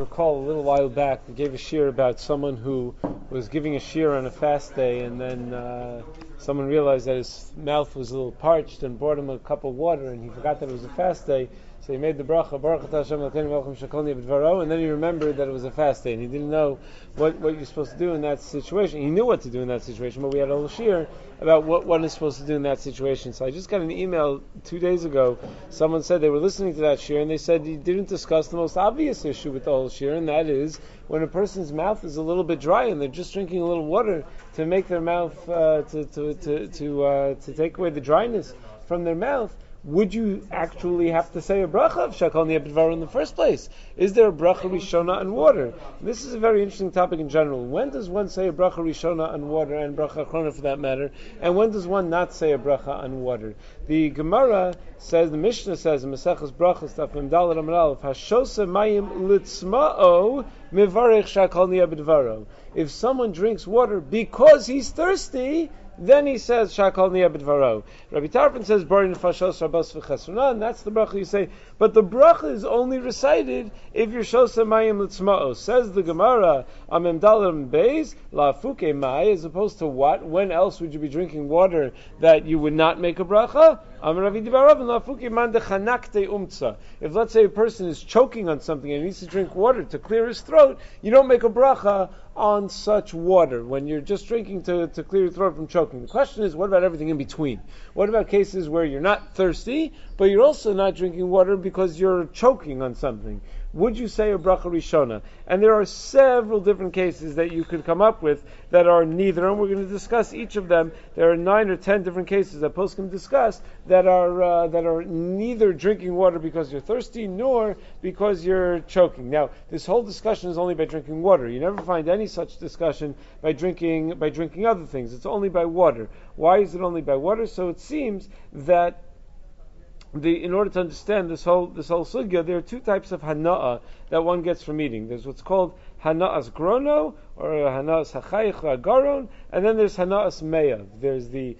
recall a little while back, we gave a shiur about someone who was giving a shiur on a fast day, and then someone realized that his mouth was a little parched and brought him a cup of water, and he forgot that it was a fast day, so he made the bracha, Baruch Hashem Elokeinu Melech Shekolni B'dvaro, and then he remembered that it was a fast day, and he didn't know what you're supposed to do in that situation. He knew what to do in that situation, but we had a whole shiur about what is supposed to do in that situation. So I just got an email 2 days ago. Someone said they were listening to that shiur, and they said you didn't discuss the most obvious issue with the whole shiur, and that is when a person's mouth is a little bit dry and they're just drinking a little water to make their mouth to take away the dryness from their mouth. Would you actually have to say a bracha of Shekolni B'dvaro in the first place? Is there a bracha rishona on water? This is a very interesting topic in general. When does one say a bracha rishona on water and bracha achrona for that matter? And when does one not say a bracha on water? The Gemara says, the Mishnah says, Maseches Brachos Tafim Dalad Amud Aleph, Hashosa Mayim Litzma'o Mivarech Shekolni B'dvaro. If someone drinks water because he's thirsty, then he says, Shekolni B'dvaro. Rabbi Tarfon says, Bari Nefashos Rabos V'Chesronan, and that's the bracha you say. But the bracha is only recited if you're Shosa Mayim Litzma'o. Says the Gemara, Amem Dalam Beis, La'afuke Mai, as opposed to what? When else would you be drinking water that you would not make a bracha? If, let's say, a person is choking on something and needs to drink water to clear his throat, you don't make a bracha on such water when you're just drinking to clear your throat from choking. The question is, what about everything in between? What about cases where you're not thirsty, but you're also not drinking water because you're choking on something? Would you say a bracha rishona? And there are several different cases that you could come up with that are neither, and we're going to discuss each of them. There are 9 or 10 different cases that poskim discuss that are neither drinking water because you're thirsty nor because you're choking. Now, this whole discussion is only by drinking water. You never find any such discussion by drinking other things. It's only by water. Why is it only by water? So it seems that in order to understand this whole sugya, there are two types of hana'a that one gets from eating. There's what's called hana'as grono, or hana'as hachayich hagaron, and then there's hana'as meyav. There's the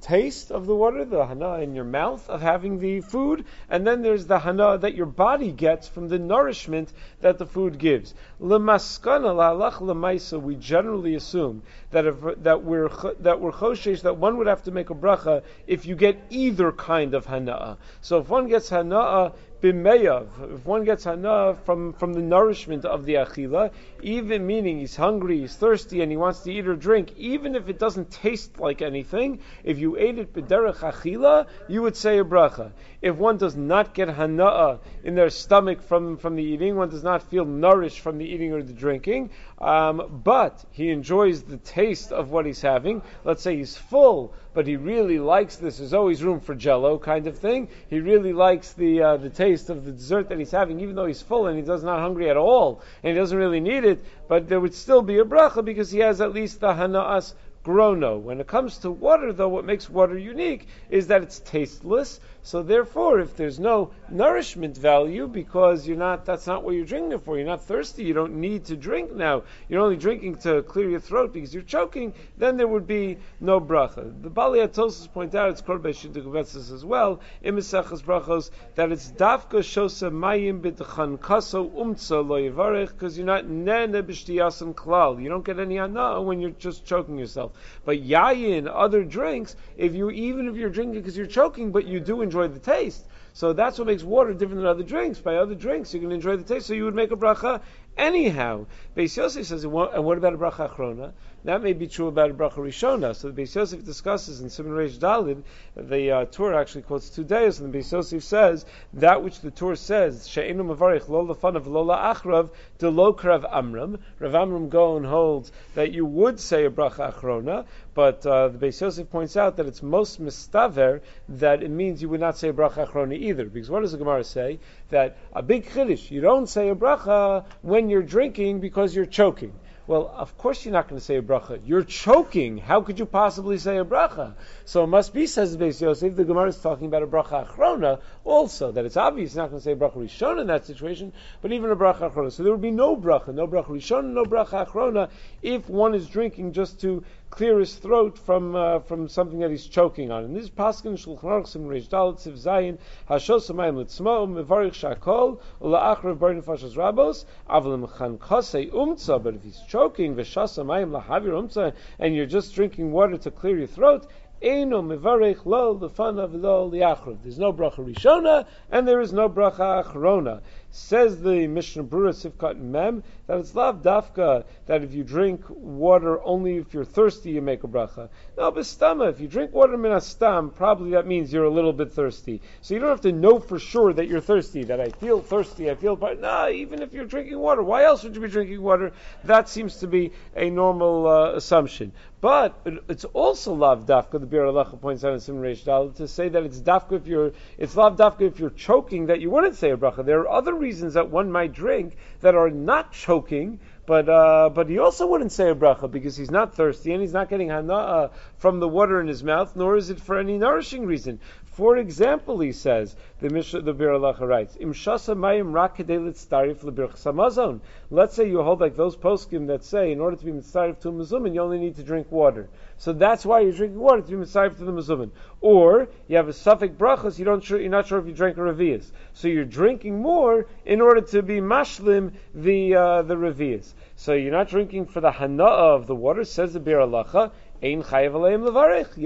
taste of the water, the hana in your mouth of having the food, and then there's the hana that your body gets from the nourishment that the food gives. L'maskana la'alach l'maisa, we generally assume that we're choshesh, that one would have to make a bracha if you get either kind of hana. So if one gets hana b'meyav, if one gets hana from the nourishment of the achila, even meaning he's hungry, he's thirsty, and he wants to eat or drink, even if it doesn't taste like anything, if you ate it b'derech achila, you would say a bracha. If one does not get hana'a in their stomach from the eating, one does not feel nourished from the eating or the drinking, but he enjoys the taste of what he's having. Let's say he's full, but he really likes this. There's always room for jello kind of thing. He really likes the taste of the dessert that he's having, even though he's full and he's not hungry at all, and he doesn't really need it, but there would still be a bracha because he has at least the hana'as grono. When it comes to water, though, what makes water unique is that it's tasteless. So therefore, if there's no nourishment value because that's not what you're drinking it for. You're not thirsty. You don't need to drink now. You're only drinking to clear your throat because you're choking. Then there would be no bracha. The Baliatosis point out, it's called Bashindukasis as well in Maseches Brachos, that it's dafka shosa mayim b'dchankaso umtsa lo yivarech, because you're not nene b'shtiyasan klal. You don't get any hana when you're just choking yourself. But yayin, other drinks, even if you're drinking because you're choking, but you do enjoy the taste. So that's what makes water different than other drinks. By other drinks, you can enjoy the taste, so you would make a bracha anyhow. Beis Yosef says, and what about a bracha achrona? That may be true about a bracha rishona. So the Beis Yosef discusses in Simen Reish Dalid, the Torah actually quotes two days, and the Beis Yosef says, that which the Torah says, she'enu mavarich lo lefanav lo la'achrav de lo k'Rav Amram. Rav Amram Gaon holds that you would say a bracha achrona, but the Beis Yosef points out that it's most mistaver, that it means you would not say a bracha achrona either. Because what does the Gemara say? That a big chiddush, you don't say a bracha when you're drinking because you're choking. Well, of course you're not going to say a bracha. You're choking. How could you possibly say a bracha? So it must be, says Beis Yosef, the Gemara is talking about a bracha achrona also, that it's obvious you're not going to say a bracha rishona in that situation, but even a bracha achrona. So there would be no bracha rishona, no bracha achrona, if one is drinking just to clear his throat from something that he's choking on. And this paskin Shulchan Aruch Simen Reish Dalid Siv Zayin Hashos Amayim Litzmo Mevarich Shakol Ula'achrav Bar Nefashos Rabos Avlam Chankosei Umtza. But if he's choking Veshas Amayim Lahavir Umtza, and you're just drinking water to clear your throat, Eino Mevarich Lo Lefanav Lo Liachrav. There's no bracha Rishona and there is no bracha Achrona. Says the Mishnah Brura Sivkat Mem that it's lav dafka that if you drink water only if you're thirsty you make a bracha. No, but stama, if you drink water min astam, probably that means you're a little bit thirsty. So you don't have to know for sure that you're thirsty, that I feel thirsty, I feel... No, even if you're drinking water, why else would you be drinking water? That seems to be a normal assumption. But it's also lav dafka, the Bira Lecha points out in Simen Reish Dalid, to say that it's lav dafka if you're choking that you wouldn't say a bracha. There are other reasons that one might drink that are not choking, but he also wouldn't say a bracha because he's not thirsty and he's not getting hana'a from the water in his mouth, nor is it for any nourishing reason. For example, he says, the Bira Lecha writes, Im shasa mayim rak kedei litztarif lebirchas hamazon. Let's say you hold like those poskim that say, in order to be mitzarif to a mezumin, you only need to drink water. So that's why you're drinking water, to be mitzarif to the mezumin. Or, you have a suffik brachas, you're not sure if you drank a revias. So you're drinking more in order to be mashlim the revias. So you're not drinking for the hana'ah of the water, says the Bira Lecha. You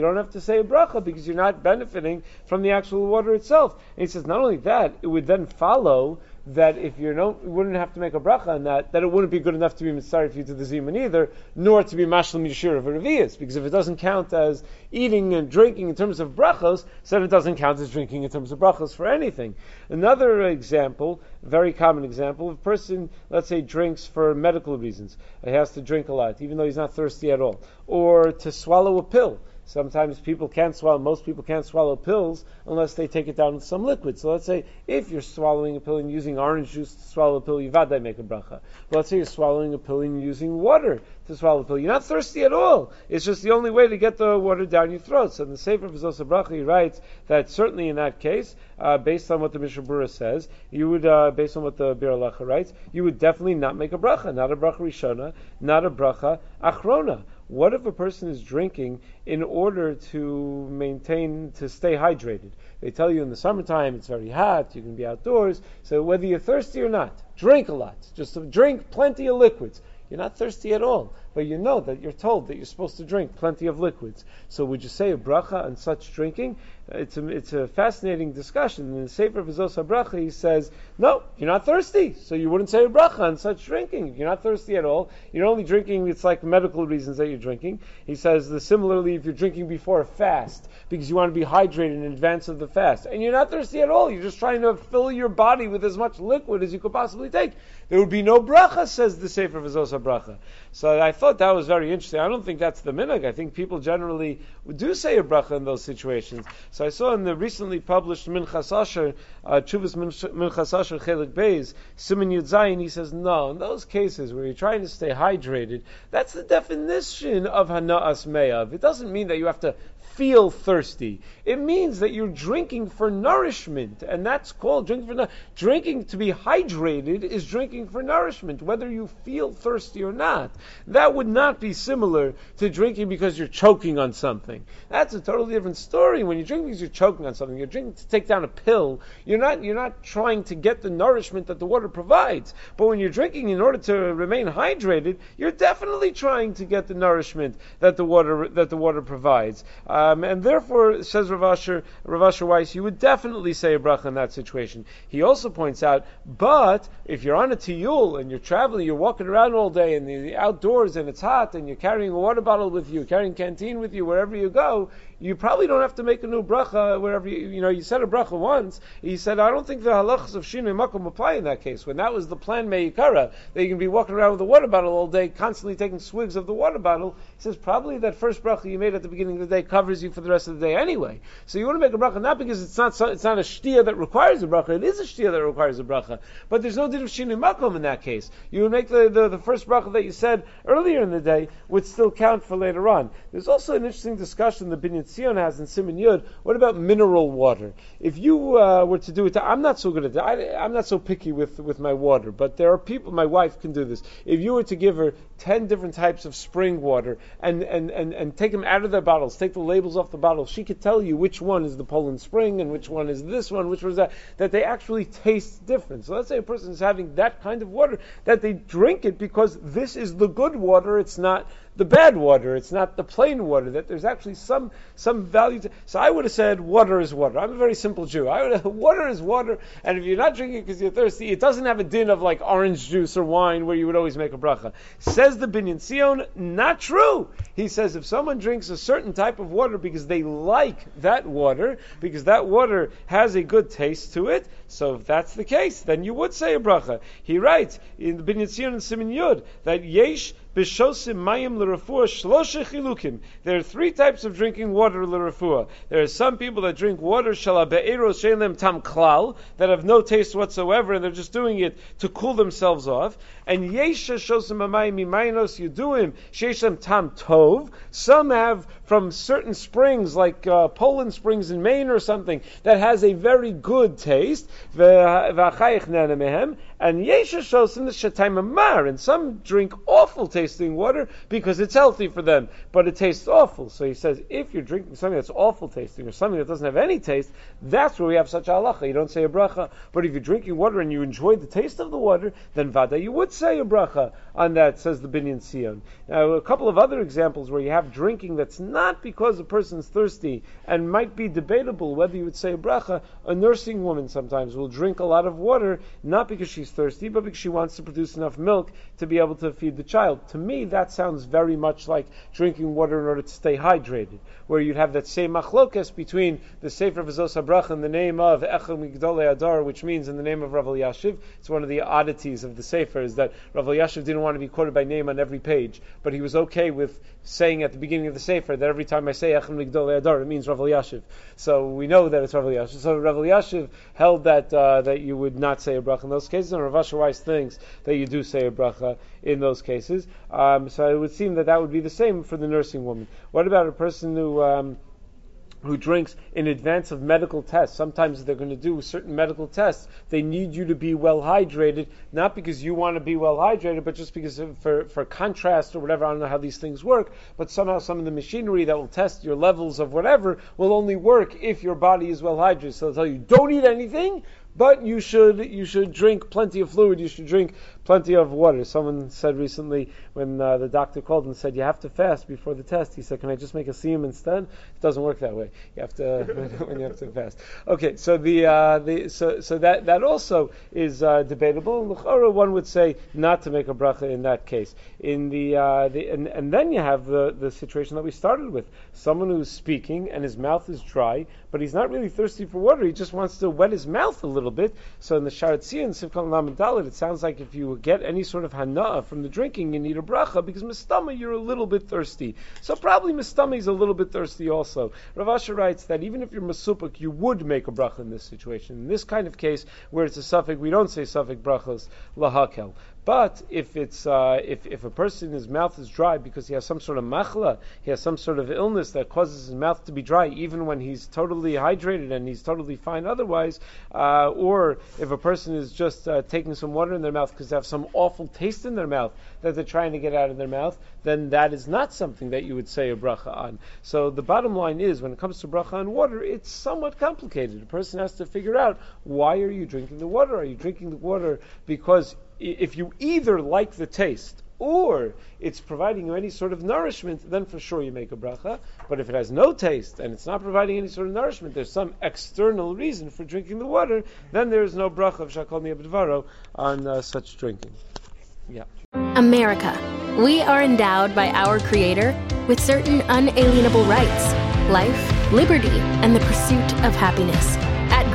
don't have to say a bracha because you're not benefiting from the actual water itself. And he says, not only that, it would then follow that if you wouldn't have to make a bracha on that it wouldn't be good enough to be mitzarif for you to the zimun either, nor to be mashlim yeshir of revius, because if it doesn't count as eating and drinking in terms of brachos, then it doesn't count as drinking in terms of brachos for anything. Another example, very common example, a person, let's say, drinks for medical reasons. He has to drink a lot, even though he's not thirsty at all, or to swallow a pill. Sometimes most people can't swallow pills unless they take it down with some liquid. So let's say if you're swallowing a pill and using orange juice to swallow a pill, you vada make a bracha. But let's say you're swallowing a pill and using water to swallow a pill. You're not thirsty at all. It's just the only way to get the water down your throat. So in the Sefer Vizos HaBracha, he writes that certainly in that case, based on what the Mishnah Brura says, based on what the Bira Lecha writes, you would definitely not make a bracha. Not a bracha Rishona, not a bracha Achrona. What if a person is drinking in order to stay hydrated? They tell you in the summertime it's very hot, you can be outdoors, so whether you're thirsty or not, drink a lot. Just drink plenty of liquids. You're not thirsty at all, but you know that you're told that you're supposed to drink plenty of liquids. So would you say a bracha on such drinking? It's a fascinating discussion. In the Sefer Vizos HaBracha, he says, no, you're not thirsty, so you wouldn't say a bracha on such drinking. If you're not thirsty at all, you're only drinking, it's like medical reasons that you're drinking. He says, similarly, if you're drinking before a fast, because you want to be hydrated in advance of the fast, and you're not thirsty at all, you're just trying to fill your body with as much liquid as you could possibly take, there would be no bracha, says the Sefer Vizos HaBracha. So I thought that was very interesting. I don't think that's the minhag. I think people generally do say a bracha in those situations. So I saw in the recently published Minchas Asher, Chuvas Minchas Asher Chelik Beis, Simen Yudzayin, he says, no, in those cases where you're trying to stay hydrated, that's the definition of hana'as me'av. It doesn't mean that you have to feel thirsty. It means that you're drinking for nourishment, and that's called drinking for nourishment. Drinking to be hydrated is drinking for nourishment, whether you feel thirsty or not. That would not be similar to drinking because you're choking on something. That's a totally different story. When you drink because you're choking on something, you're drinking to take down a pill, you're not trying to get the nourishment that the water provides. But when you're drinking in order to remain hydrated, you're definitely trying to get the nourishment that the water provides. And therefore, says Rav Asher Weiss, you would definitely say a bracha in that situation. He also points out, but if you're on a tiyul and you're traveling, you're walking around all day in the outdoors and it's hot and you're carrying a water bottle with you, carrying canteen with you wherever you go, you probably don't have to make a new bracha wherever you said a bracha once. He said, I don't think the halachas of shinui makom apply in that case. When that was the plan meikara, that you can be walking around with a water bottle all day, constantly taking swigs of the water bottle, he says probably that first bracha you made at the beginning of the day covers bothers you for the rest of the day anyway. So you want to make a bracha not because it's not a shtia that requires a bracha. It is a shtia that requires a bracha, but there's no din of shinui makom in that case. You would make the first bracha that you said earlier in the day would still count for later on. There's also an interesting discussion that Binyan Sion has in Simen Yud. What about mineral water? If you were to do it, I'm not so good at that. I'm not so picky with my water, but there are people. My wife can do this. If you were to give her 10 different types of spring water and take them out of their bottles, take the labels off the bottles, she could tell you which one is the Poland Spring and which one is this one, which was that they actually taste different. So let's say a person is having that kind of water, that they drink it because this is the good water, it's not the bad water, it's not the plain water, that there's actually some value to. So I would have said water is water. I'm a very simple Jew. Water is water, and if you're not drinking it because you're thirsty, it doesn't have a din of like orange juice or wine where you would always make a bracha. Says the Binyan Sion, not true. He says if someone drinks a certain type of water because they like that water, because that water has a good taste to it, so if that's the case, then you would say a bracha. He writes in the Binyan Sion and Simen Yud that yesh Bishosim mayim l'rafua shlosha chilukim. There are three types of drinking water l'rafua. There are some people that drink water shalabe'eros shein lehem tam klal, that have no taste whatsoever, and they're just doing it to cool themselves off. And yesh shosim b'mayim imayinos yuduim sheish lehem tam tov. Some have from certain springs, like Poland Springs in Maine or something, that has a very good taste. And yesh shosim l'shatayim amar, and some drink awful taste water because it's healthy for them, but it tastes awful. So he says, if you're drinking something that's awful tasting or something that doesn't have any taste, that's where we have such a halacha. You don't say a bracha. But if you're drinking water and you enjoy the taste of the water, then vada, you would say a bracha on that, says the Binyan Sion. Now, a couple of other examples where you have drinking that's not because a person's thirsty and might be debatable whether you would say a bracha. A nursing woman sometimes will drink a lot of water, not because she's thirsty, but because she wants to produce enough milk to be able to feed the child. To me, that sounds very much like drinking water in order to stay hydrated, where you'd have that same machlokes between the Sefer Vizos HaBracha in the name of Echel Migdolei Adar, which means in the name of Rav Yashiv. It's one of the oddities of the Sefer is that Rav Yashiv didn't want to be quoted by name on every page, but he was okay with saying at the beginning of the Sefer that every time I say Echel Migdolei Adar, it means Rav Yashiv. So we know that it's Rav Yashiv. So Rav Yashiv held that you would not say a bracha in those cases, and Rav Asher Weiss thinks that you do say a bracha in those cases. So it would seem that would be the same for the nursing woman. What about a person who drinks in advance of medical tests? Sometimes they're going to do certain medical tests. They need you to be well hydrated, not because you want to be well hydrated, but just because for contrast or whatever. I don't know how these things work, but somehow some of the machinery that will test your levels of whatever will only work if your body is well hydrated. So they'll tell you, don't eat anything, but you should drink plenty of fluid, you should drink plenty of water. Someone said recently when the doctor called and said, you have to fast before the test. He said, can I just make a siyum instead? It doesn't work that way. You have to, when you have to fast. Okay, so that also is debatable. L'chora, one would say not to make a bracha in that case. In and then you have the situation that we started with. Someone who's speaking and his mouth is dry, but he's not really thirsty for water. He just wants to wet his mouth a little bit. So in the Sharatzi and Sivkan Lamed Daled, it sounds like if you get any sort of hana'ah from the drinking, you need a bracha, because mistama, you're a little bit thirsty. So probably mistama is a little bit thirsty also. Rav Asher writes that even if you're masupik, you would make a bracha in this situation. In this kind of case, where it's a suffik, we don't say suffik brachos lahakel. But if it's if a person, his mouth is dry because he has some sort of machla, he has some sort of illness that causes his mouth to be dry even when he's totally hydrated and he's totally fine otherwise, or if a person is just taking some water in their mouth because they have some awful taste in their mouth that they're trying to get out of their mouth, then that is not something that you would say a bracha on. So the bottom line is, when it comes to bracha on water, it's somewhat complicated. A person has to figure out, why are you drinking the water? Are you drinking the water because if you either like the taste or it's providing you any sort of nourishment, then for sure you make a bracha. But if it has no taste and it's not providing any sort of nourishment, there's some external reason for drinking the water, then there is no bracha of Shakol Niyabdvaro on such drinking. Yeah. America. We are endowed by our Creator with certain unalienable rights: life, liberty, and the pursuit of happiness. At